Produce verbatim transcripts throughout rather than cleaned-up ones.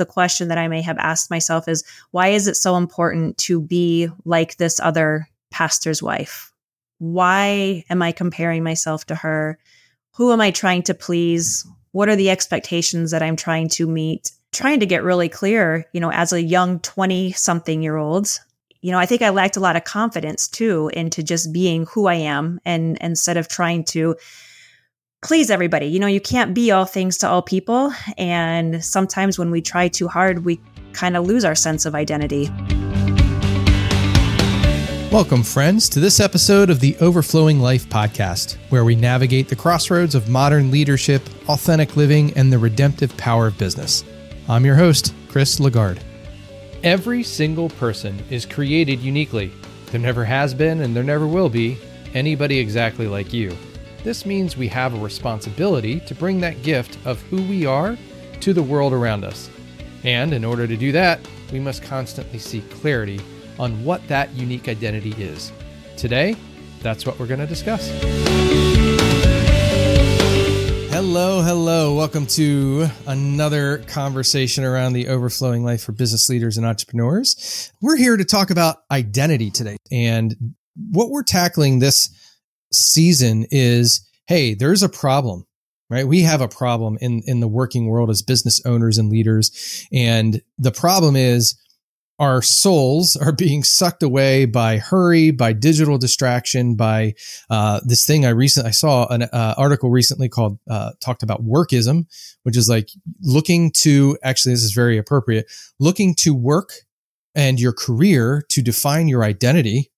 the question that I may have asked myself is, why is it so important to be like this other pastor's wife? Why am I comparing myself to her? Who am I trying to please? What are the expectations that I'm trying to meet? Trying to get really clear, you know, as a young twenty-something-year-old, you know, I think I lacked a lot of confidence too into just being who I am, and, and instead of trying to please everybody. You know, you can't be all things to all people. And sometimes when we try too hard, we kind of lose our sense of identity. Welcome, friends, to this episode of the Overflowing Life Podcast, where we navigate the crossroads of modern leadership, authentic living, and the redemptive power of business. I'm your host, Chris Lagarde. Every single person is created uniquely. There never has been, and there never will be, anybody exactly like you. This means we have a responsibility to bring that gift of who we are to the world around us. And in order to do that, we must constantly seek clarity on what that unique identity is. Today, that's what we're going to discuss. Hello, hello. Welcome to another conversation around the Overflowing Life for business leaders and entrepreneurs. We're here to talk about identity today. And what we're tackling this season is, hey, there's a problem, right? We have a problem in, in the working world as business owners and leaders. And the problem is, our souls are being sucked away by hurry, by digital distraction, by uh, this thing. I recently I saw an uh, article recently called uh, talked about workism, which is like looking to actually this is very appropriate looking to work and your career to define your identity,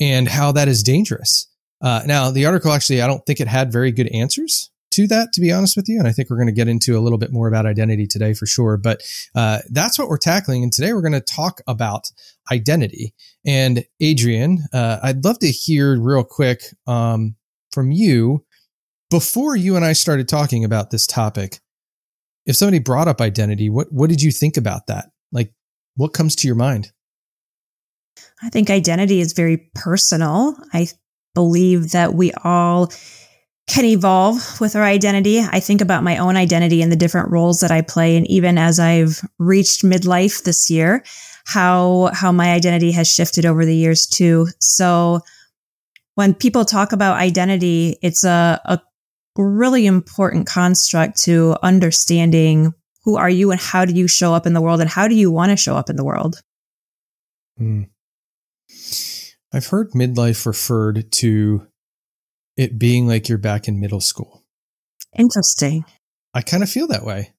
and how that is dangerous. Uh, now, the article actually I don't think it had very good answers to that, to be honest with you. And I think we're going to get into a little bit more about identity today for sure. But uh, that's what we're tackling. And today we're going to talk about identity. And Adrian, uh, I'd love to hear real quick um, from you, before you and I started talking about this topic, if somebody brought up identity, what, what did you think about that? Like, what comes to your mind? I think identity is very personal. I believe that we all can evolve with our identity. I think about my own identity and the different roles that I play. And even as I've reached midlife this year, how, how my identity has shifted over the years too. So when people talk about identity, it's a, a really important construct to understanding who are you and how do you show up in the world and how do you want to show up in the world? Hmm. I've heard midlife referred to it being like you're back in middle school. Interesting. I kind of feel that way.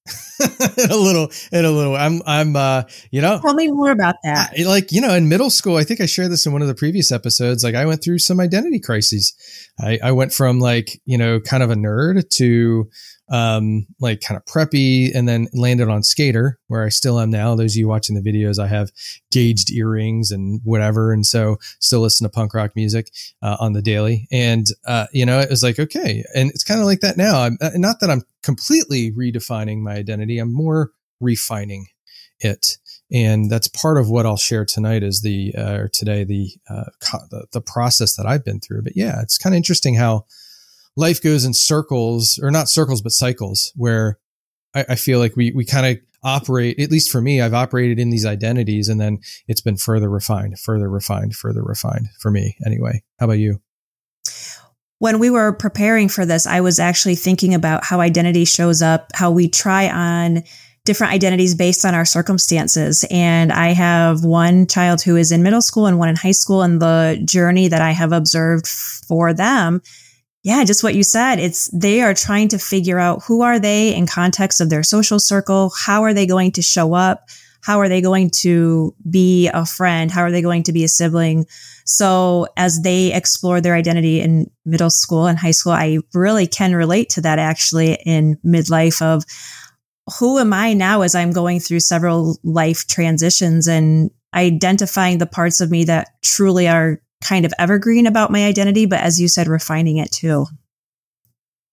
in a little, in a little, I'm, I'm, uh, you know. Tell me more about that. I, like, you know, in middle school, I think I shared this in one of the previous episodes. Like, I went through some identity crises. I, I went from like, you know, kind of a nerd to um, like kind of preppy, and then landed on skater, where I still am now. Those of you watching the videos, I have gauged earrings and whatever. And so still listen to punk rock music uh, on the daily. And, uh, you know, it was like, okay. And it's kind of like that now. I'm, not that I'm completely redefining my identity. I'm more refining it. And that's part of what I'll share tonight is the, uh, or today, the, uh, co- the, the process that I've been through. But yeah, it's kind of interesting how life goes in circles, or not circles, but cycles, where I, I feel like we, we kind of operate, at least for me, I've operated in these identities, and then it's been further refined, further refined, further refined for me anyway. How about you? When we were preparing for this, I was actually thinking about how identity shows up, how we try on different identities based on our circumstances. And I have one child who is in middle school and one in high school, and the journey that I have observed for them, yeah, just what you said, it's they are trying to figure out who are they in context of their social circle, how are they going to show up, how are they going to be a friend, how are they going to be a sibling. So as they explore their identity in middle school and high school, I really can relate to that actually in midlife of, who am I now as I'm going through several life transitions and identifying the parts of me that truly are kind of evergreen about my identity, but as you said, refining it too.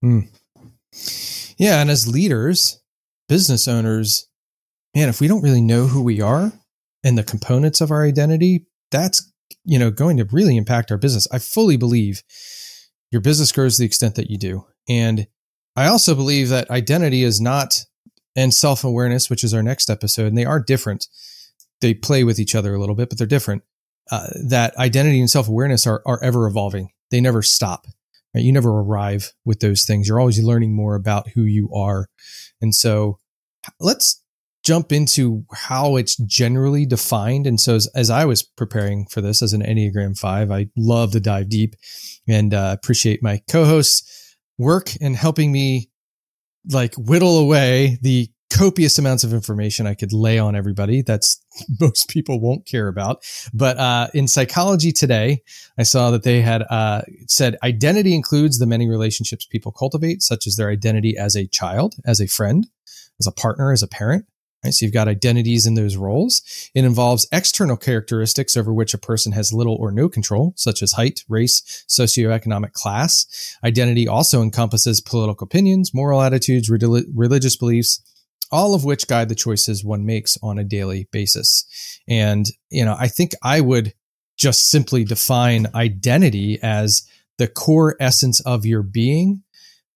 Mm. Yeah. And as leaders, business owners, man, if we don't really know who we are and the components of our identity, that's, you know, going to really impact our business. I fully believe your business grows to the extent that you do. And I also believe that identity is not and self-awareness, which is our next episode. And they are different. They play with each other a little bit, but they're different. Uh, that identity and self-awareness are, are ever evolving. They never stop. Right? You never arrive with those things. You're always learning more about who you are. And so let's jump into how it's generally defined. And so as, as I was preparing for this as an Enneagram five, I love to dive deep and uh, appreciate my co-hosts' work in helping me like whittle away the copious amounts of information I could lay on everybody. That's most people won't care about. But uh, in Psychology Today, I saw that they had uh, said identity includes the many relationships people cultivate, such as their identity as a child, as a friend, as a partner, as a parent. Right? So you've got identities in those roles. It involves external characteristics over which a person has little or no control, such as height, race, socioeconomic class. Identity also encompasses political opinions, moral attitudes, re- religious beliefs, all of which guide the choices one makes on a daily basis. And, you know, I think I would just simply define identity as the core essence of your being,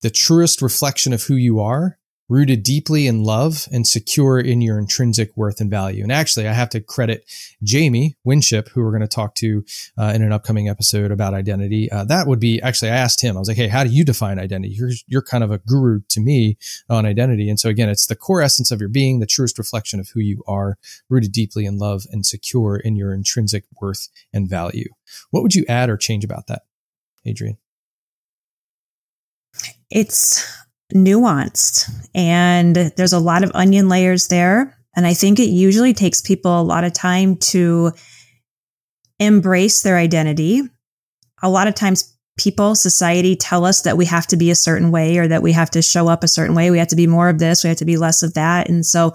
the truest reflection of who you are, rooted deeply in love and secure in your intrinsic worth and value. And actually, I have to credit Jamie Winship, who we're going to talk to uh, in an upcoming episode about identity. Uh, that would be, actually, I asked him, I was like, hey, how do you define identity? You're, you're kind of a guru to me on identity. And so again, it's the core essence of your being, the truest reflection of who you are, rooted deeply in love and secure in your intrinsic worth and value. What would you add or change about that, Adrian? It's nuanced, and there's a lot of onion layers there. And I think it usually takes people a lot of time to embrace their identity. A lot of times people, society tell us that we have to be a certain way, or that we have to show up a certain way. We have to be more of this. We have to be less of that. And so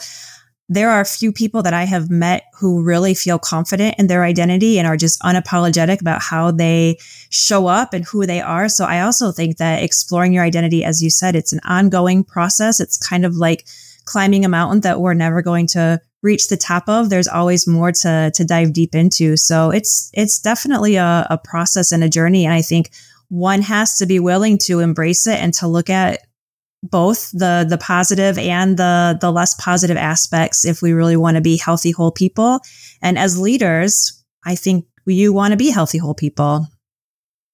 there are a few people that I have met who really feel confident in their identity and are just unapologetic about how they show up and who they are. So I also think that exploring your identity, as you said, it's an ongoing process. It's kind of like climbing a mountain that we're never going to reach the top of. There's always more to to dive deep into. So it's it's definitely a, a process and a journey. And I think one has to be willing to embrace it and to look at both the the positive and the the less positive aspects if we really want to be healthy, whole people. And as leaders, I think you want to be healthy, whole people.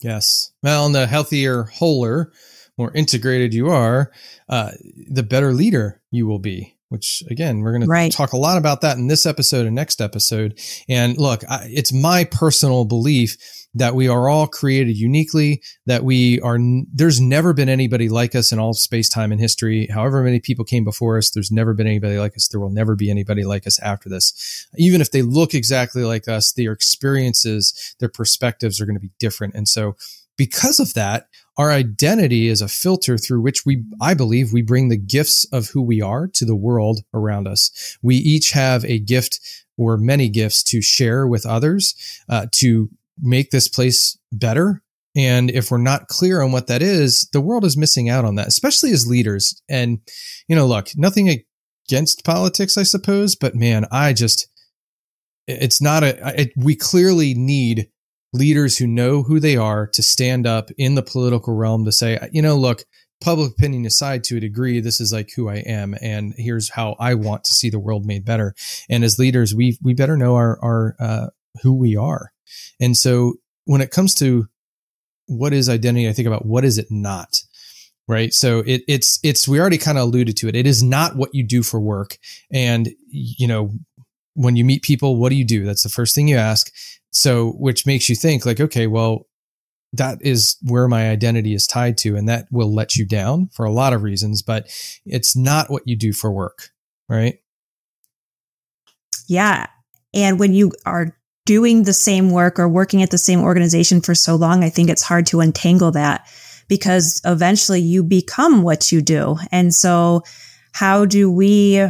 Yes. Well, and the healthier, wholer, more integrated you are, uh, the better leader you will be, which again, we're going right. to talk a lot about that in this episode and next episode. And look, I, it's my personal belief that we are all created uniquely, that we are, there's never been anybody like us in all space, time, and history. However many people came before us, there's never been anybody like us. There will never be anybody like us after this. Even if they look exactly like us, their experiences, their perspectives are going to be different. And so because of that, our identity is a filter through which we, I believe, we bring the gifts of who we are to the world around us. We each have a gift or many gifts to share with others, uh, to make this place better. And if we're not clear on what that is, the world is missing out on that, especially as leaders. And, you know, look, nothing against politics, I suppose, but man, I just, it's not a, it, we clearly need leaders who know who they are to stand up in the political realm to say, you know, look, public opinion aside to a degree, this is like who I am, and here's how I want to see the world made better. And as leaders, we we better know our our uh, who we are. And so when it comes to what is identity, I think about what is it not, right? So it, it's, it's, we already kind of alluded to it. It is not what you do for work. And, you know, when you meet people, what do you do? That's the first thing you ask. So, which makes you think like, okay, well, that is where my identity is tied to. And that will let you down for a lot of reasons, but it's not what you do for work, right? Yeah. And when you are doing the same work or working at the same organization for so long, I think it's hard to untangle that, because eventually you become what you do. And so how do we,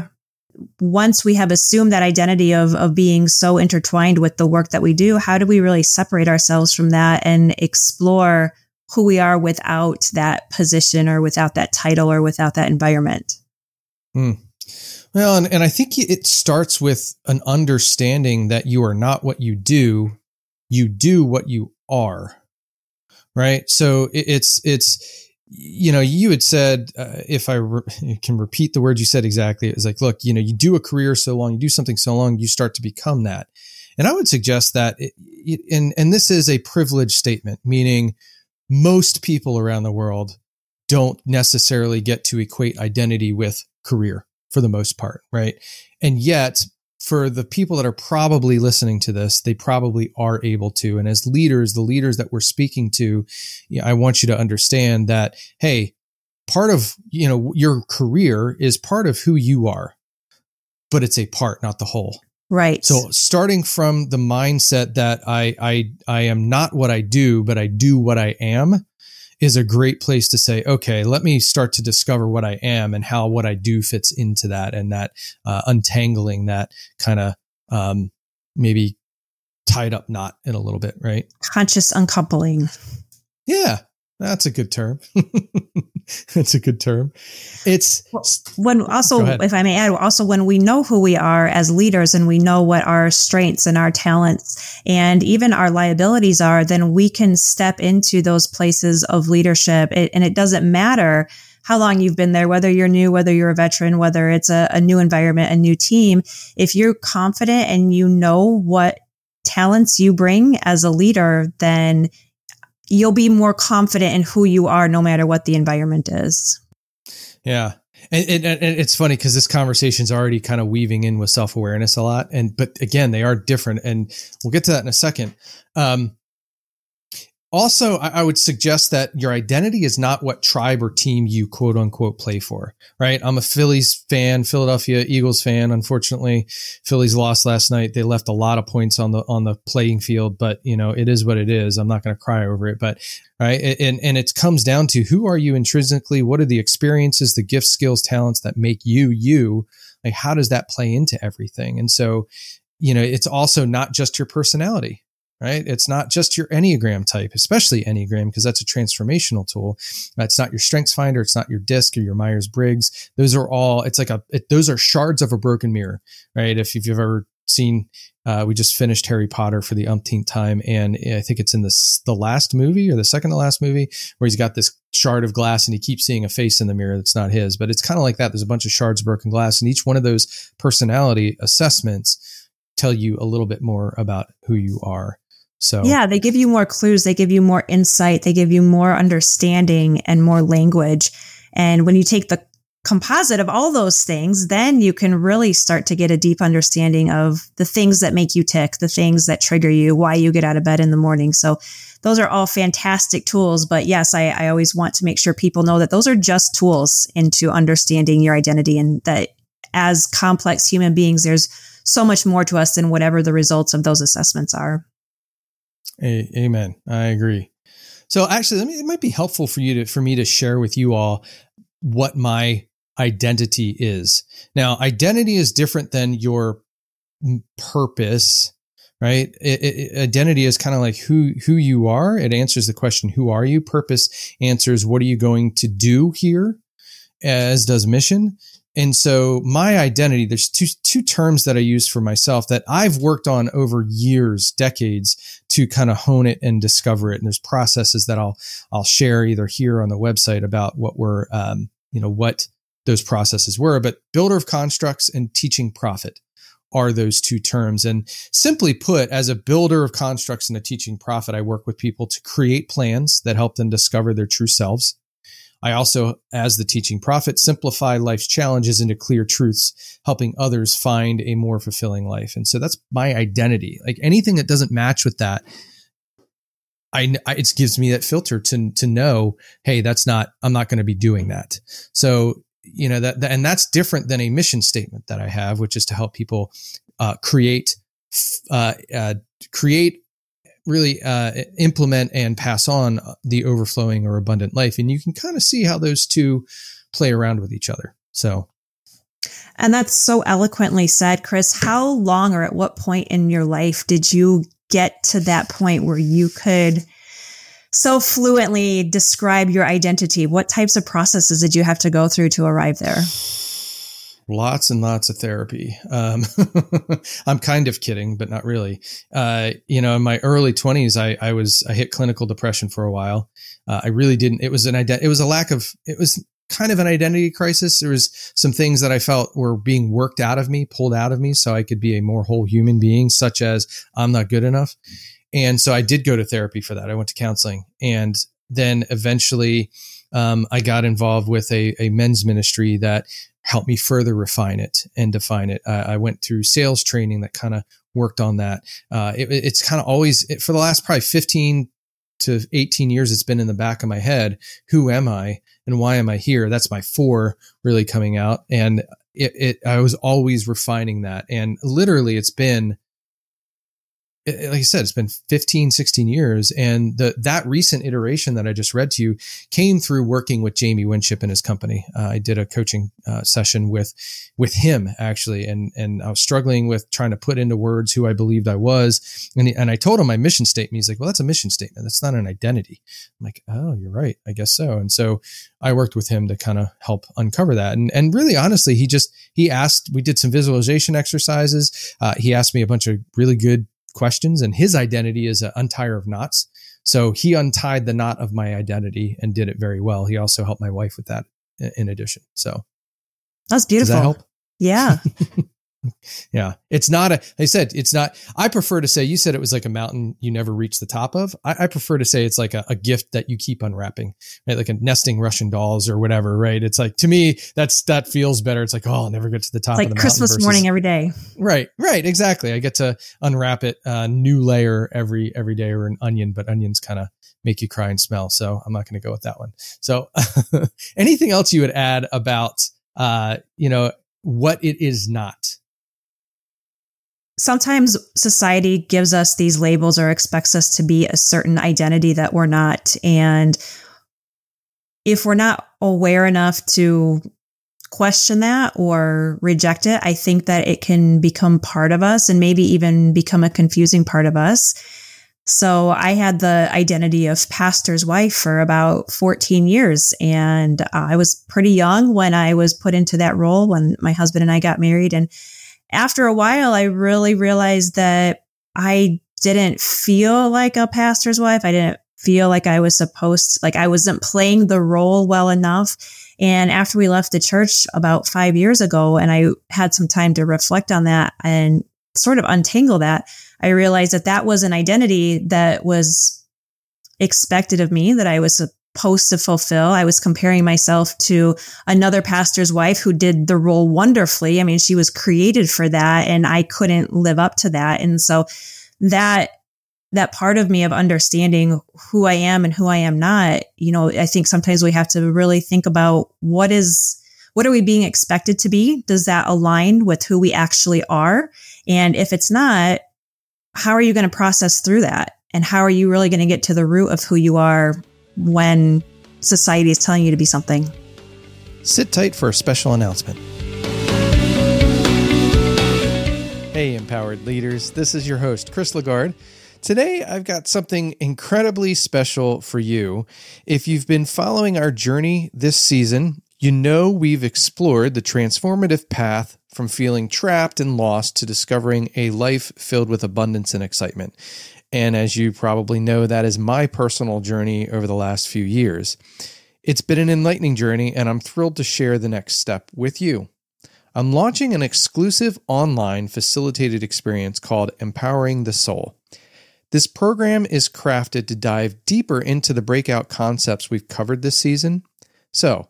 once we have assumed that identity of, of being so intertwined with the work that we do, how do we really separate ourselves from that and explore who we are without that position or without that title or without that environment? Mm. Well, and, and I think it starts with an understanding that you are not what you do, you do what you are, right? So it, it's, it's, you know, you had said, uh, if I re- can repeat the word you said exactly, it was like, look, you know, you do a career so long, you do something so long, you start to become that. And I would suggest that, it, it, and, and this is a privileged statement, meaning most people around the world don't necessarily get to equate identity with career for the most part, right? And yet, for the people that are probably listening to this, they probably are able to. And as leaders, the leaders that we're speaking to, you know, I want you to understand that, hey, part of, you know, your career is part of who you are, but it's a part, not the whole. Right. So starting from the mindset that I, I, I am not what I do, but I do what I am, is a great place to say, okay, let me start to discover what I am and how what I do fits into that, and that uh, untangling that kind of um, maybe tied up knot in a little bit, right? Conscious uncoupling. Yeah, that's a good term. That's a good term. It's when also, if I may add, also when we know who we are as leaders and we know what our strengths and our talents and even our liabilities are, then we can step into those places of leadership. It, and it doesn't matter how long you've been there, whether you're new, whether you're a veteran, whether it's a, a new environment, a new team. If you're confident and you know what talents you bring as a leader, then you'll be more confident in who you are, no matter what the environment is. Yeah. And, and, and it's funny because this conversation's already kind of weaving in with self-awareness a lot. And, but again, they are different, and we'll get to that in a second. Um, also, I, I would suggest that your identity is not what tribe or team you quote unquote play for, right? I'm a Phillies fan, Philadelphia Eagles fan. Unfortunately, Phillies lost last night. They left a lot of points on the, on the playing field, but you know, it is what it is. I'm not going to cry over it, but right. And, and it comes down to who are you intrinsically? What are the experiences, the gifts, skills, talents that make you, you? Like, how does that play into everything? And so, you know, it's also not just your personality. Right? It's not just your Enneagram type, especially Enneagram, because that's a transformational tool. It's not your StrengthsFinder. It's not your DISC or your Myers-Briggs. Those are all, it's like a, it, those are shards of a broken mirror, right? If, if you've ever seen, uh, we just finished Harry Potter for the umpteenth time. And I think it's in this, the last movie or the second to last movie where he's got this shard of glass and he keeps seeing a face in the mirror that's not his, but it's kind of like that. There's a bunch of shards of broken glass, and each one of those personality assessments tell you a little bit more about who you are. So yeah, they give you more clues. They give you more insight. They give you more understanding and more language. And when you take the composite of all those things, then you can really start to get a deep understanding of the things that make you tick, the things that trigger you, why you get out of bed in the morning. So those are all fantastic tools. But yes, I, I always want to make sure people know that those are just tools into understanding your identity, and that as complex human beings, there's so much more to us than whatever the results of those assessments are. Amen. I agree. So actually, I mean, it might be helpful for you to, for me to share with you all what my identity is. Now, identity is different than your purpose, right? It, it, identity is kind of like who, who you are. It answers the question, who are you? Purpose answers, what are you going to do here? As does mission. And so my identity, there's two two terms that I use for myself that I've worked on over years, decades, to kind of hone it and discover it. And there's processes that I'll I'll share either here on the website about what we're um, you know, what those processes were. But builder of constructs and teaching prophet are those two terms. And simply put, as a builder of constructs and a teaching prophet, I work with people to create plans that help them discover their true selves. I also, as the teaching prophet, simplify life's challenges into clear truths, helping others find a more fulfilling life. And so that's my identity. Like anything that doesn't match with that, I, I it gives me that filter to to know, hey, that's not, I'm not going to be doing that. So, you know, that, that and that's different than a mission statement that I have, which is to help people uh, create, uh, uh, create. really uh, implement and pass on the overflowing or abundant life. And you can kind of see how those two play around with each other. So, and that's so eloquently said, Chris. How long or at what point in your life did you get to that point where you could so fluently describe your identity? What types of processes did you have to go through to arrive there? Lots and lots of therapy. Um, I'm kind of kidding, but not really. Uh, you know, in my early twenties, I, I was, I hit clinical depression for a while. Uh, I really didn't. It was an ident- It was a lack of. It was kind of an identity crisis. There was some things that I felt were being worked out of me, pulled out of me, so I could be a more whole human being. Such as I'm not good enough, and so I did go to therapy for that. I went to counseling, and then eventually, um, I got involved with a, a men's ministry that helped me further refine it and define it. Uh, I went through sales training that kind of worked on that. Uh, it, it's kind of always, it, for the last probably fifteen to eighteen years, it's been in the back of my head. Who am I and why am I here? That's my four really coming out. And it, it I was always refining that. And literally it's been, like I said, it's been fifteen, sixteen years. And the, that recent iteration that I just read to you came through working with Jamie Winship and his company. Uh, I did a coaching uh, session with, with him actually. And, and I was struggling with trying to put into words who I believed I was. And he, and I told him my mission statement. He's like, well, that's a mission statement. That's not an identity. I'm like, oh, you're right. I guess so. And so I worked with him to kind of help uncover that. And, and really, honestly, he just, he asked, we did some visualization exercises. Uh, he asked me a bunch of really good questions, and his identity is an untier of knots. So he untied the knot of my identity and did it very well. He also helped my wife with that in addition. So that's beautiful. Does that help? Yeah. Yeah. It's not a, like I said, it's not, I prefer to say, you said it was like a mountain you never reach the top of. I, I prefer to say it's like a, a gift that you keep unwrapping, right? Like a nesting Russian dolls or whatever, right? It's like, to me, that's, that feels better. It's like, oh, I'll never get to the top. It's like of the Christmas mountain versus, morning every day. Right. Right. Exactly. I get to unwrap it, a uh, new layer every, every day, or an onion, but onions kind of make you cry and smell. So I'm not going to go with that one. So anything else you would add about, uh, you know, what it is not? Sometimes society gives us these labels or expects us to be a certain identity that we're not. And if we're not aware enough to question that or reject it, I think that it can become part of us and maybe even become a confusing part of us. So I had the identity of pastor's wife for about fourteen years. And I was pretty young when I was put into that role when my husband and I got married. And after a while, I really realized that I didn't feel like a pastor's wife. I didn't feel like I was supposed to, like I wasn't playing the role well enough. And after we left the church about five years ago, and I had some time to reflect on that and sort of untangle that, I realized that that was an identity that was expected of me, that I was supposed to fulfill. I was comparing myself to another pastor's wife who did the role wonderfully. I mean, she was created for that, and I couldn't live up to that. And so that, that part of me of understanding who I am and who I am not, you know, I think sometimes we have to really think about what is, what are we being expected to be? Does that align with who we actually are? And if it's not, how are you going to process through that? And how are you really going to get to the root of who you are when society is telling you to be something? Sit tight for a special announcement. Hey, empowered leaders. This is your host, Chris Lagarde. Today, I've got something incredibly special for you. If you've been following our journey this season, you know we've explored the transformative path from feeling trapped and lost to discovering a life filled with abundance and excitement. And as you probably know, that is my personal journey over the last few years. It's been an enlightening journey, and I'm thrilled to share the next step with you. I'm launching an exclusive online facilitated experience called Empowering the Soul. This program is crafted to dive deeper into the breakout concepts we've covered this season. So,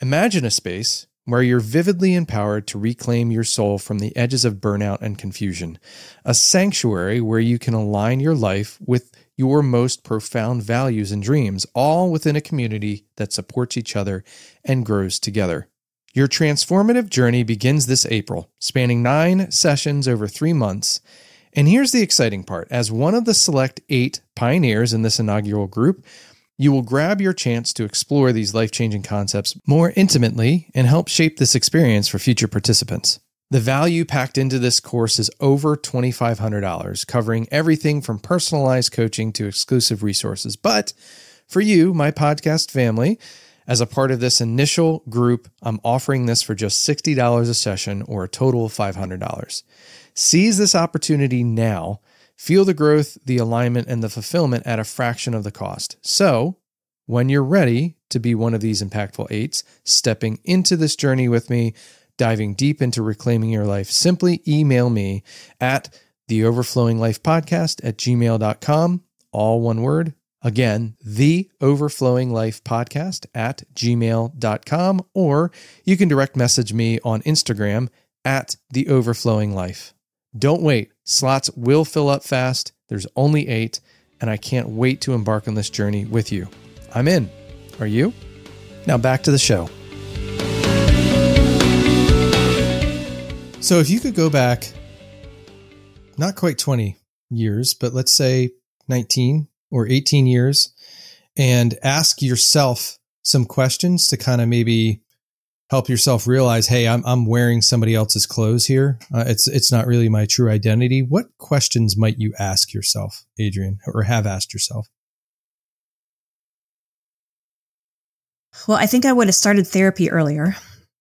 imagine a space where you're vividly empowered to reclaim your soul from the edges of burnout and confusion, a sanctuary where you can align your life with your most profound values and dreams, all within a community that supports each other and grows together. Your transformative journey begins this April, spanning nine sessions over three months. And here's the exciting part. As one of the select eight pioneers in this inaugural group, you will grab your chance to explore these life-changing concepts more intimately and help shape this experience for future participants. The value packed into this course is over twenty-five hundred dollars, covering everything from personalized coaching to exclusive resources. But for you, my podcast family, as a part of this initial group, I'm offering this for just sixty dollars a session, or a total of five hundred dollars. Seize this opportunity now. Feel the growth, the alignment, and the fulfillment at a fraction of the cost. So When you're ready to be one of these impactful eights, stepping into this journey with me, diving deep into reclaiming your life, simply email me at the overflowing life podcast at gmail dot com, all one word. Again, the overflowing life podcast at gmail dot com, or you can direct message me on Instagram at the overflowing life. Don't wait. Slots will fill up fast. There's only eight, and I can't wait to embark on this journey with you. I'm in. Are you? Now back to the show. So if you could go back, not quite twenty years, but let's say nineteen or eighteen years, and ask yourself some questions to kind of maybe help yourself realize, hey, I'm I'm wearing somebody else's clothes here. Uh, it's it's not really my true identity. What questions might you ask yourself, Adrian, or have asked yourself? Well, I think I would have started therapy earlier,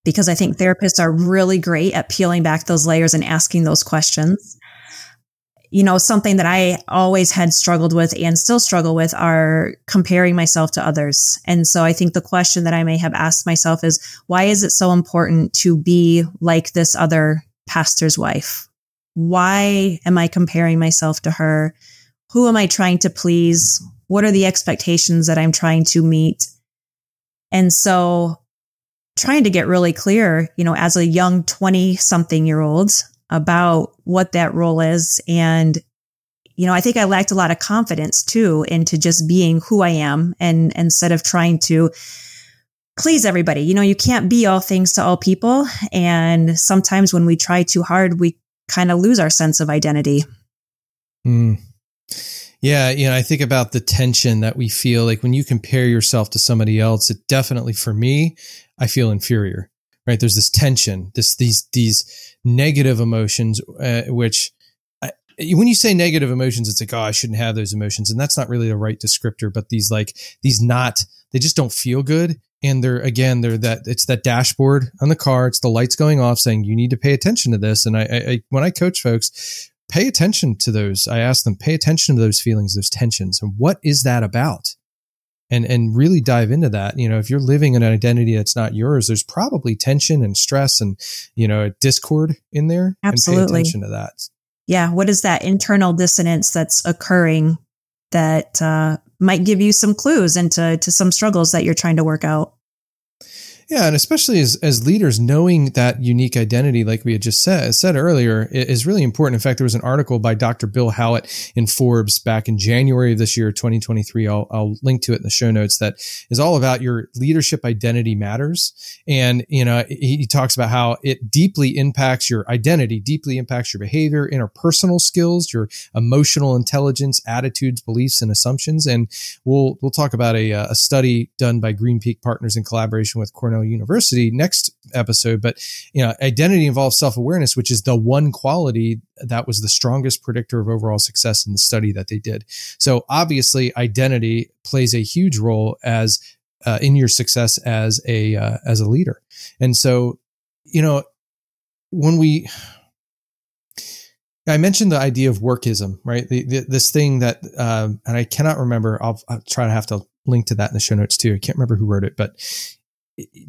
because I think therapists are really great at peeling back those layers and asking those questions. You know, something that I always had struggled with and still struggle with are comparing myself to others. And so I think the question that I may have asked myself is, why is it so important to be like this other pastor's wife? Why am I comparing myself to her? Who am I trying to please? What are the expectations that I'm trying to meet? And so trying to get really clear, you know, as a young twenty something year old, about what that role is. And, you know, I think I lacked a lot of confidence too, into just being who I am, and, and instead of trying to please everybody. You know, you can't be all things to all people. And sometimes when we try too hard, we kind of lose our sense of identity. Mm. Yeah. You know, I think about the tension that we feel like when you compare yourself to somebody else. It definitely, for me, I feel inferior. Right? There's this tension, this, these, these negative emotions, uh, which I, when you say negative emotions, it's like, oh, I shouldn't have those emotions. And that's not really the right descriptor, but these like, these not, they just don't feel good. And they're, again, they're that, it's that dashboard on the car. It's the lights going off saying, you need to pay attention to this. And I, I when I coach folks, pay attention to those. I ask them, pay attention to those feelings, those tensions. And what is that about? And and really dive into that. You know, if you're living in an identity that's not yours, there's probably tension and stress and, you know, discord in there. Absolutely. And pay attention to that. Yeah. What is that internal dissonance that's occurring that uh, might give you some clues into to some struggles that you're trying to work out? Yeah. And especially as as leaders, knowing that unique identity, like we had just said, said earlier, is really important. In fact, there was an article by Doctor Bill Howitt in Forbes back in January of this year, twenty twenty-three. I'll, I'll link to it in the show notes. That is all about your leadership identity matters. And, you know, he, he talks about how it deeply impacts your identity, deeply impacts your behavior, interpersonal skills, your emotional intelligence, attitudes, beliefs, and assumptions. And we'll, we'll talk about a, a study done by GreenPeak Partners in collaboration with Cornell University next episode. But, you know, identity involves self-awareness, which is the one quality that was the strongest predictor of overall success in the study that they did. So obviously identity plays a huge role as uh, in your success as a, uh, as a leader. And so, you know, when we, I mentioned the idea of workism, right? The, the, this thing that, um, and I cannot remember, I'll, I'll try to have to link to that in the show notes too. I can't remember who wrote it, but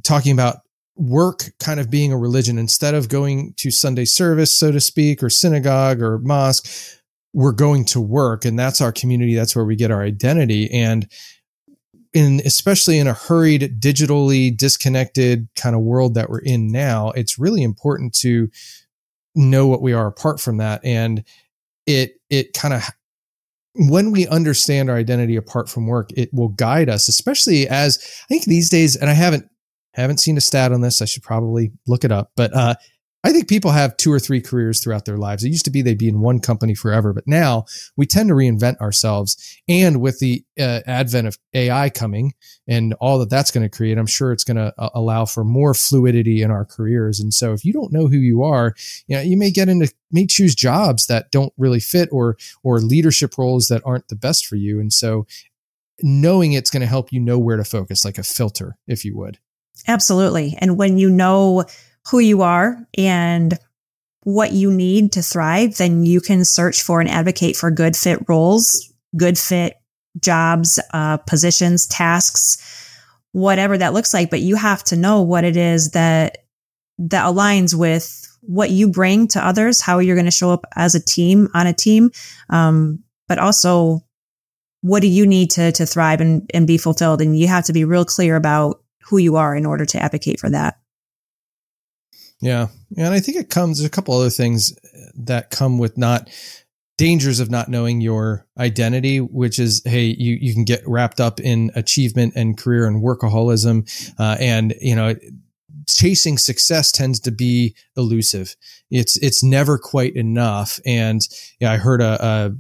talking about work kind of being a religion. Instead of going to Sunday service, so to speak, or synagogue or mosque, we're going to work. And that's our community. That's where we get our identity. And in, especially in a hurried, digitally disconnected kind of world that we're in now, it's really important to know what we are apart from that. And it, it kind of, when we understand our identity apart from work, it will guide us, especially as I think these days, and I haven't, haven't seen a stat on this. I should probably look it up, but, uh, I think people have two or three careers throughout their lives. It used to be they'd be in one company forever, but now we tend to reinvent ourselves. And with the uh, advent of A I coming and all that that's going to create, I'm sure it's going to uh, allow for more fluidity in our careers. And so if you don't know who you are, you know, you may get into, may choose jobs that don't really fit or, or leadership roles that aren't the best for you. And so knowing it's going to help you know where to focus, like a filter, if you would. Absolutely. And when you know who you are and what you need to thrive, then you can search for and advocate for good fit roles, good fit jobs, uh, positions, tasks, whatever that looks like. But you have to know what it is that that aligns with what you bring to others, how you're going to show up as a team, on a team, um, but also what do you need to to thrive and, and be fulfilled? And you have to be real clear about who you are in order to advocate for that. Yeah. And I think it comes, there's a couple other things that come with not dangers of not knowing your identity, which is, hey, you, you can get wrapped up in achievement and career and workaholism. Uh, and, you know, chasing success tends to be elusive. It's, it's never quite enough. And yeah, I heard a, a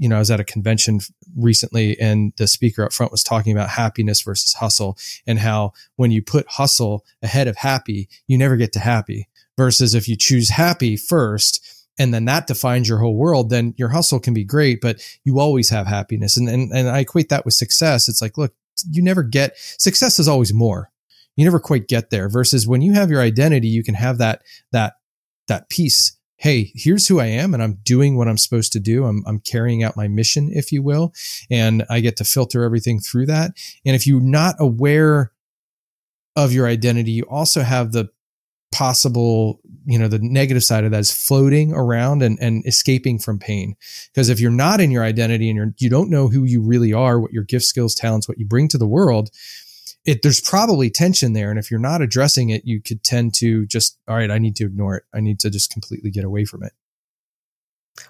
you know, I was at a convention recently and the speaker up front was talking about happiness versus hustle and how when you put hustle ahead of happy, you never get to happy versus if you choose happy first and then that defines your whole world, then your hustle can be great, but you always have happiness. And, and, and I equate that with success. It's like, look, you never get, success is always more. You never quite get there versus when you have your identity, you can have that, that, that peace. Hey, here's who I am and I'm doing what I'm supposed to do. I'm, I'm carrying out my mission, if you will. And I get to filter everything through that. And if you're not aware of your identity, you also have the possible, you know, the negative side of that is floating around and, and escaping from pain. Because if you're not in your identity and you're, you don't know who you really are, what your gift, skills, talents, what you bring to the world, It, there's probably tension there. And if you're not addressing it, you could tend to just, all right, I need to ignore it. I need to just completely get away from it.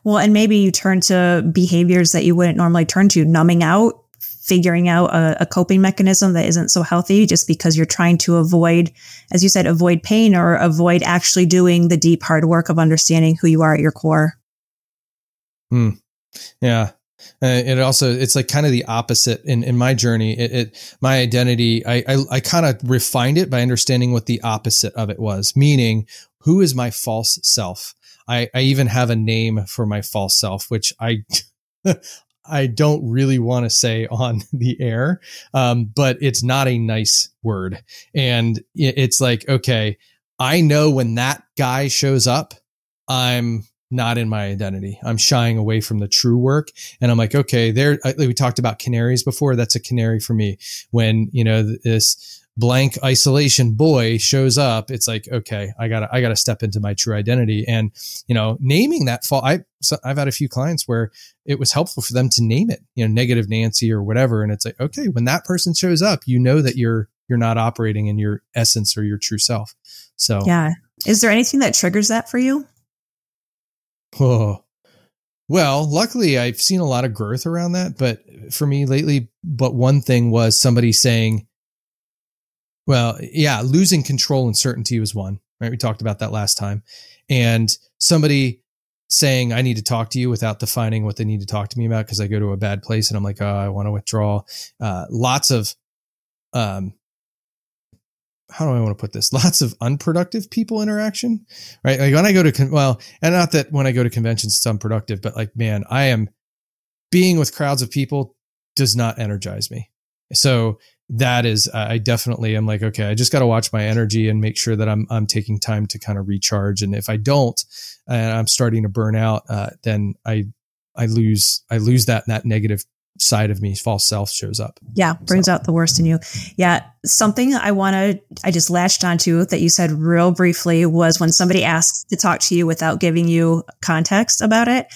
Well, and maybe you turn to behaviors that you wouldn't normally turn to, numbing out, figuring out a, a coping mechanism that isn't so healthy just because you're trying to avoid, as you said, avoid pain or avoid actually doing the deep, hard work of understanding who you are at your core. Hmm. Yeah. Uh, it also, it's like kind of the opposite in, in my journey. It, it my identity, I I, I kind of refined it by understanding what the opposite of it was, meaning who is my false self? I, I even have a name for my false self, which I I don't really want to say on the air, um, but it's not a nice word. And it, it's like, okay, I know when that guy shows up, I'm not in my identity. I'm shying away from the true work. And I'm like, okay, there, I, we talked about canaries before. That's a canary for me. When, you know, this blank isolation boy shows up, it's like, okay, I gotta, I gotta step into my true identity. And, you know, naming that fall, I, so I've had a few clients where it was helpful for them to name it, you know, negative Nancy or whatever. And it's like, okay, when that person shows up, you know that you're, you're not operating in your essence or your true self. So yeah. Is there anything that triggers that for you? Oh, well, luckily I've seen a lot of growth around that, but for me lately, but one thing was somebody saying, well, yeah, losing control and certainty was one, right? We talked about that last time. And somebody saying, I need to talk to you without defining what they need to talk to me about because I go to a bad place and I'm like, oh, I want to withdraw. Uh, lots of, um, how do I want to put this? Lots of unproductive people interaction, right? Like when I go to, con- well, and not that when I go to conventions, it's unproductive, but like, man, I am being with crowds of people does not energize me. So that is, uh, I definitely am like, okay, I just got to watch my energy and make sure that I'm, I'm taking time to kind of recharge. And if I don't, and I'm starting to burn out, uh, then I, I lose, I lose that, that negative side of me, false self shows up. Yeah. Brings so. out the worst in you. Yeah. Something I want to, I just latched onto that you said real briefly was when somebody asks to talk to you without giving you context about it.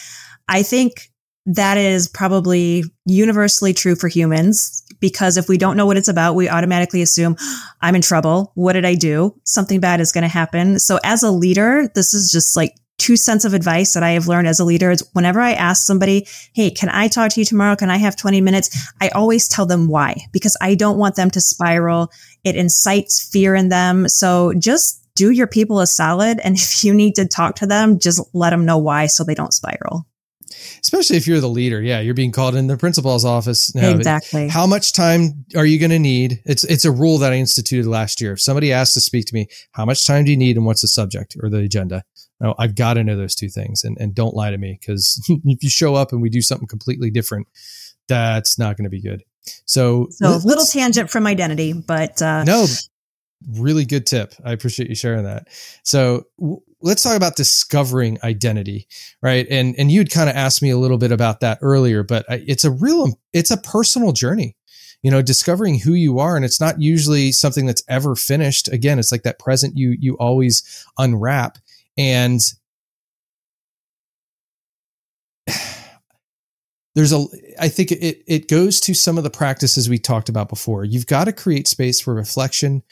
I think that is probably universally true for humans because if we don't know what it's about, we automatically assume I'm in trouble. What did I do? Something bad is going to happen. So as a leader, this is just like two cents of advice that I have learned as a leader is whenever I ask somebody, hey, can I talk to you tomorrow? Can I have twenty minutes? I always tell them why, because I don't want them to spiral. It incites fear in them. So just do your people a solid. And if you need to talk to them, just let them know why so they don't spiral. Especially if you're the leader. Yeah. You're being called in the principal's office. No, exactly. How much time are you going to need? It's, it's a rule that I instituted last year. If somebody asks to speak to me, how much time do you need and what's the subject or the agenda? No, I've got to know those two things and, and don't lie to me because if you show up and we do something completely different, that's not going to be good. So, so little tangent from identity, but uh, no, really good tip. I appreciate you sharing that. So w- let's talk about discovering identity, right? And and you'd kind of asked me a little bit about that earlier, but it's a real, it's a personal journey, you know, discovering who you are. And it's not usually something that's ever finished. Again, it's like that present you you always unwrap. And there's a, I think it it goes to some of the practices we talked about before. You've got to create space for reflection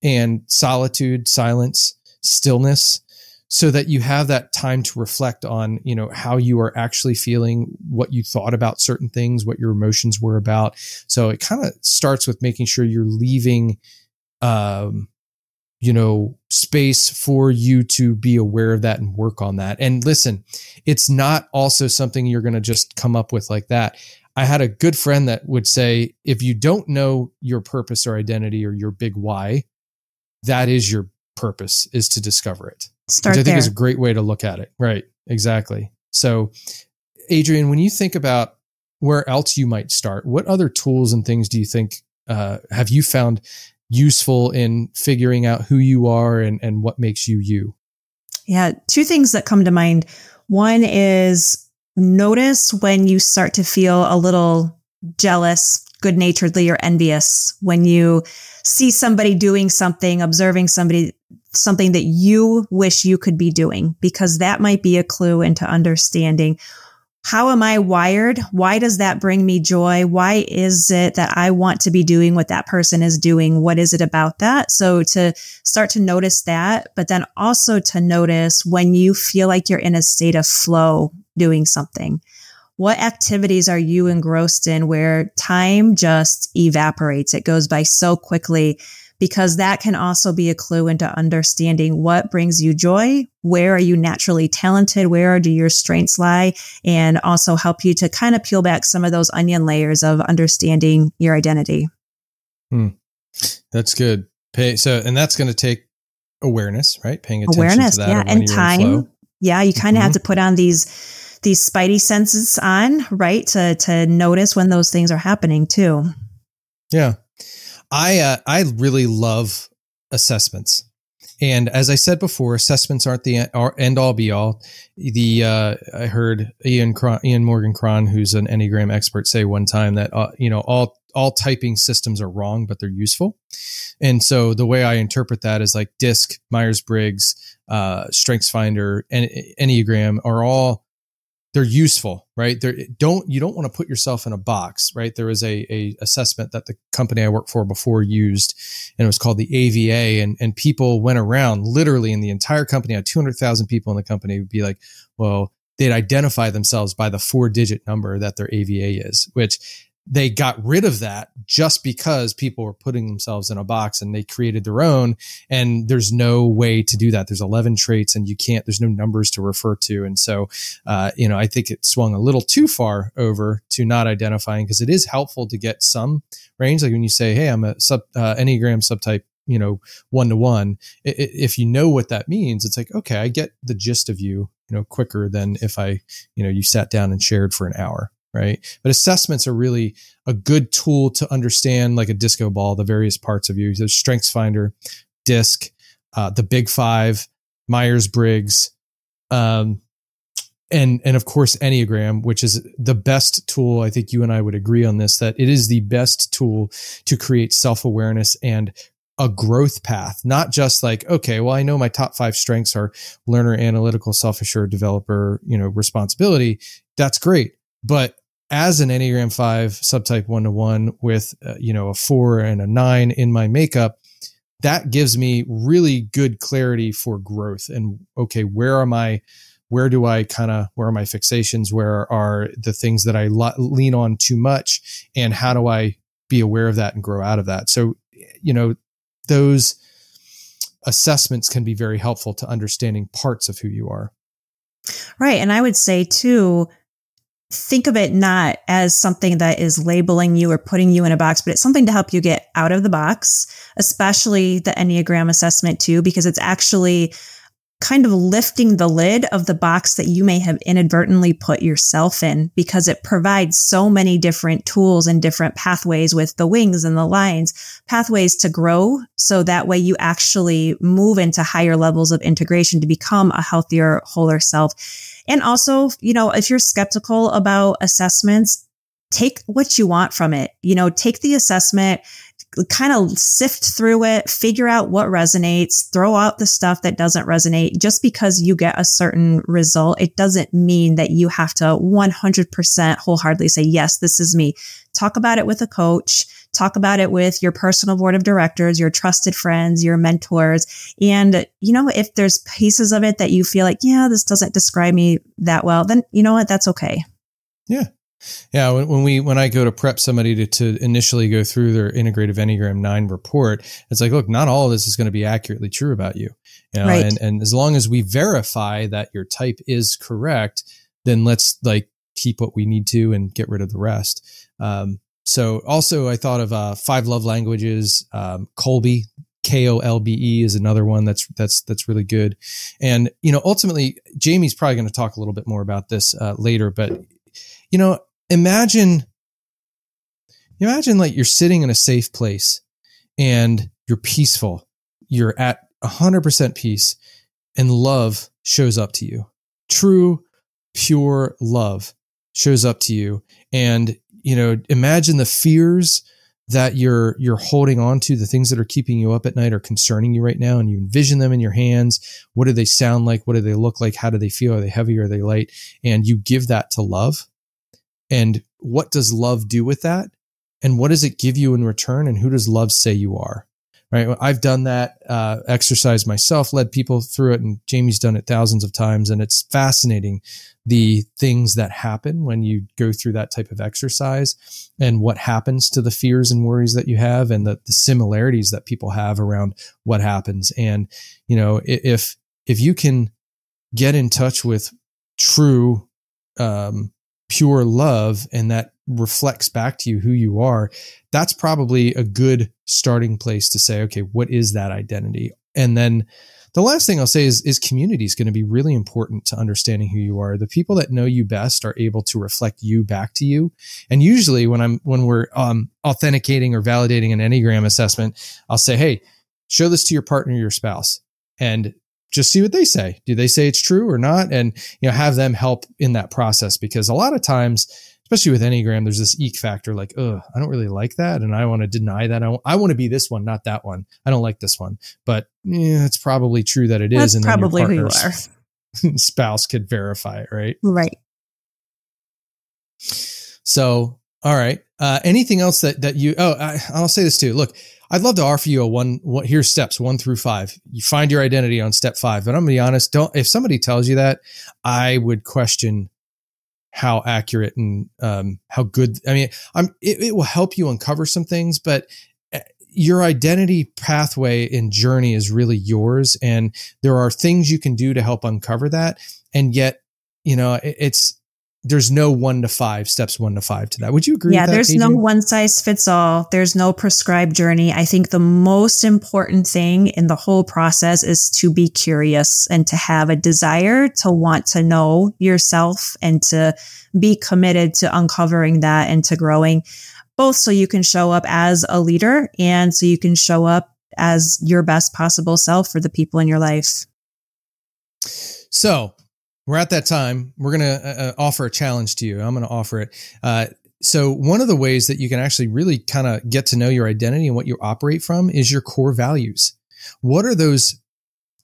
and solitude, silence, stillness, so that you have that time to reflect on, you know, how you are actually feeling, what you thought about certain things, what your emotions were about. So it kind of starts with making sure you're leaving, um, you know, space for you to be aware of that and work on that. And listen, it's not also something you're going to just come up with like that. I had a good friend that would say, if you don't know your purpose or identity or your big why, that is your purpose, is to discover it. Start which I think there. Is a great way to look at it. Right. Exactly. So, Adrian, when you think about where else you might start, what other tools and things do you think uh, have you found useful in figuring out who you are and, and what makes you you? Yeah. Two things that come to mind. One is notice when you start to feel a little jealous, good-naturedly, or envious, when you see somebody doing something, observing somebody, something that you wish you could be doing, because that might be a clue into understanding, how am I wired? Why does that bring me joy? Why is it that I want to be doing what that person is doing? What is it about that? So to start to notice that, but then also to notice when you feel like you're in a state of flow doing something. What activities are you engrossed in where time just evaporates? It goes by so quickly, because that can also be a clue into understanding what brings you joy, where are you naturally talented, where do your strengths lie, and also help you to kind of peel back some of those onion layers of understanding your identity. Hmm. That's good. Pay, so, and that's going to take awareness, right? Paying attention awareness, to that. Yeah, and time. Yeah, you kind of mm-hmm. have to put on these... these spidey senses on, right? To, to notice when those things are happening too. Yeah. I, uh, I really love assessments. And as I said before, assessments aren't the end all be all. The, uh, I heard Ian Cron, Ian Morgan Cron, who's an Enneagram expert, say one time that, uh, you know, all, all typing systems are wrong, but they're useful. And so the way I interpret that is like DISC, Myers-Briggs, uh, StrengthsFinder, and Enneagram are all, they're useful, right? They're, don't you don't want to put yourself in a box, right? There was a, a assessment that the company I worked for before used, and it was called the A V A. And, and people went around literally in the entire company. I had two hundred thousand people in the company would be like, well, they'd identify themselves by the four digit number that their A V A is, which they got rid of that just because people were putting themselves in a box and they created their own. And there's no way to do that. There's eleven traits and you can't, there's no numbers to refer to. And so, uh, you know, I think it swung a little too far over to not identifying, because it is helpful to get some range. Like when you say, hey, I'm a sub uh, Enneagram subtype, you know, one to one. If you know what that means, it's like, okay, I get the gist of you, you know, quicker than if I, you know, you sat down and shared for an hour. Right. But assessments are really a good tool to understand, like a disco ball, the various parts of you. There's StrengthsFinder, DISC, uh, the Big Five, Myers-Briggs, um, and, and of course, Enneagram, which is the best tool. I think you and I would agree on this, that it is the best tool to create self-awareness and a growth path, not just like, okay, well, I know my top five strengths are learner, analytical, self-assured, developer, you know, responsibility. That's great. But as an Enneagram five subtype one to one with, uh, you know, a four and a nine in my makeup, that gives me really good clarity for growth. And okay, where am I? Where do I kind of, where are my fixations? Where are the things that I lo- lean on too much? And how do I be aware of that and grow out of that? So, you know, those assessments can be very helpful to understanding parts of who you are. Right. And I would say too, think of it not as something that is labeling you or putting you in a box, but it's something to help you get out of the box, especially the Enneagram assessment too, because it's actually kind of lifting the lid of the box that you may have inadvertently put yourself in, because it provides so many different tools and different pathways with the wings and the lines, pathways to grow. So that way you actually move into higher levels of integration to become a healthier, wholer self. And also, you know, if you're skeptical about assessments, take what you want from it. You know, take the assessment, kind of sift through it, figure out what resonates, throw out the stuff that doesn't resonate. Just because you get a certain result, it doesn't mean that you have to one hundred percent wholeheartedly say, yes, this is me. Talk about it with a coach. Talk about it with your personal board of directors, your trusted friends, your mentors. And, you know, if there's pieces of it that you feel like, yeah, this doesn't describe me that well, then you know what? That's okay. Yeah. Yeah, when we when I go to prep somebody to, to initially go through their integrative Enneagram nine report, it's like, look, not all of this is going to be accurately true about you, you know? Right. And and as long as we verify that your type is correct, then let's like keep what we need to and get rid of the rest. Um, so also, I thought of uh, five love languages. Um, Kolbe, K O L B E, is another one that's that's that's really good. And you know, ultimately, Jamie's probably going to talk a little bit more about this uh, later, but you know. Imagine, imagine like you're sitting in a safe place and you're peaceful. You're at one hundred percent peace and love shows up to you. True, pure love shows up to you. And, you know, imagine the fears that you're, you're holding on to, the things that are keeping you up at night or concerning you right now. And you envision them in your hands. What do they sound like? What do they look like? How do they feel? Are they heavy? Are they light? And you give that to love. And what does love do with that? And what does it give you in return? And who does love say you are? Right? I've done that uh, exercise myself, led people through it, and Jamie's done it thousands of times. And it's fascinating the things that happen when you go through that type of exercise and what happens to the fears and worries that you have and the, the similarities that people have around what happens. And, you know, if if you can get in touch with true, um, pure love, and that reflects back to you who you are, that's probably a good starting place to say, okay, what is that identity? And then the last thing I'll say is, is community is going to be really important to understanding who you are. The people that know you best are able to reflect you back to you. And usually when I'm, when we're um, authenticating or validating an Enneagram assessment, I'll say, hey, show this to your partner, your spouse, and just see what they say. Do they say it's true or not? And, you know, have them help in that process, because a lot of times, especially with Enneagram, there's this eek factor like, oh, I don't really like that. And I want to deny that. I, I want to be this one, not that one. I don't like this one, but yeah, it's probably true that it is. That's and probably then your partner's who you are. Spouse could verify it. Right. Right. So, all right. Uh, anything else that, that you, oh, I, I'll say this too. Look, I'd love to offer you a one, what here's steps one through five. You find your identity on step five, but I'm going to be honest. Don't, if somebody tells you that, I would question how accurate and, um, how good, I mean, I'm, it, it will help you uncover some things, but your identity pathway and journey is really yours. And there are things you can do to help uncover that. And yet, you know, it, it's, there's no one to five, steps one to five to that. Would you agree yeah, with that? Yeah, there's Adrian? No one size fits all. There's no prescribed journey. I think the most important thing in the whole process is to be curious and to have a desire to want to know yourself and to be committed to uncovering that and to growing, both so you can show up as a leader and so you can show up as your best possible self for the people in your life. So, we're at that time. We're going to uh, offer a challenge to you. I'm going to offer it. Uh, so one of the ways that you can actually really kind of get to know your identity and what you operate from is your core values. What are those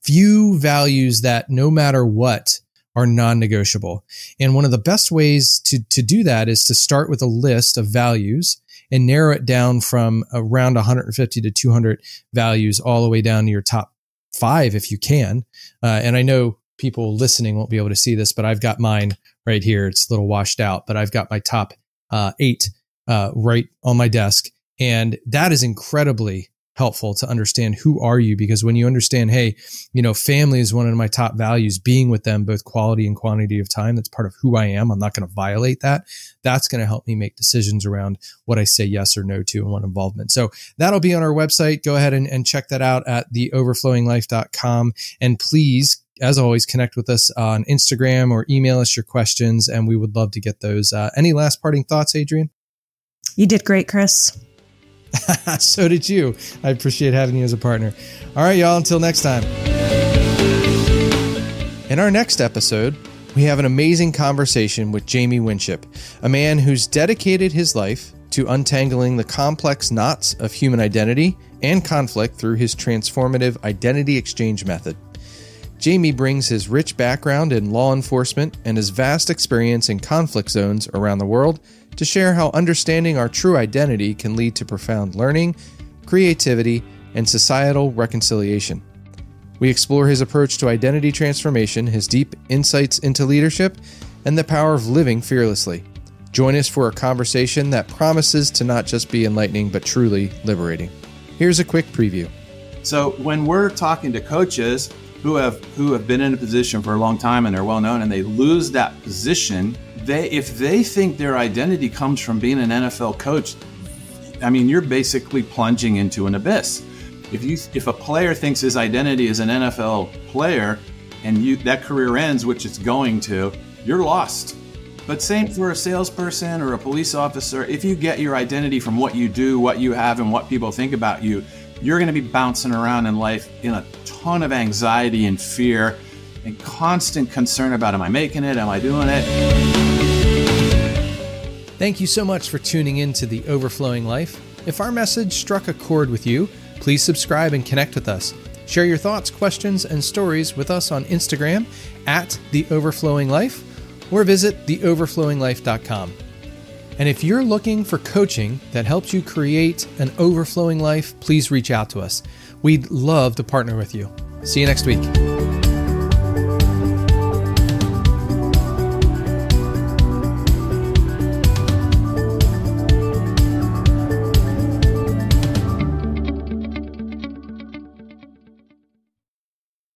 few values that no matter what are non-negotiable? And one of the best ways to, to do that is to start with a list of values and narrow it down from around one hundred fifty to two hundred values all the way down to your top five if you can. Uh, and I know people listening won't be able to see this, but I've got mine right here. It's a little washed out, but I've got my top uh, eight uh, right on my desk. And that is incredibly helpful to understand who are you, because when you understand, hey, you know, family is one of my top values, being with them, both quality and quantity of time, that's part of who I am. I'm not going to violate that. That's going to help me make decisions around what I say yes or no to and what involvement. So that'll be on our website. Go ahead and, and check that out at the overflowing life dot com. And please, as always, connect with us on Instagram or email us your questions, and we would love to get those. Uh, any last parting thoughts, Adrian? You did great, Chris. So did you. I appreciate having you as a partner. All right, y'all, until next time. In our next episode, we have an amazing conversation with Jamie Winship, a man who's dedicated his life to untangling the complex knots of human identity and conflict through his transformative identity exchange method. Jamie brings his rich background in law enforcement and his vast experience in conflict zones around the world to share how understanding our true identity can lead to profound learning, creativity, and societal reconciliation. We explore his approach to identity transformation, his deep insights into leadership, and the power of living fearlessly. Join us for a conversation that promises to not just be enlightening, but truly liberating. Here's a quick preview. So when we're talking to coaches who have who have been in a position for a long time and they're well known and they lose that position, They, if they think their identity comes from being an N F L coach, I mean, you're basically plunging into an abyss. If you, if a player thinks his identity is an N F L player and you, that career ends, which it's going to, you're lost. But same for a salesperson or a police officer. If you get your identity from what you do, what you have, and what people think about you, you're going to be bouncing around in life in a ton of anxiety and fear and constant concern about, am I making it? Am I doing it? Thank you so much for tuning in to The Overflowing Life. If our message struck a chord with you, please subscribe and connect with us. Share your thoughts, questions, and stories with us on Instagram at The Overflowing Life, or visit the overflowing life dot com. And if you're looking for coaching that helps you create an overflowing life, please reach out to us. We'd love to partner with you. See you next week.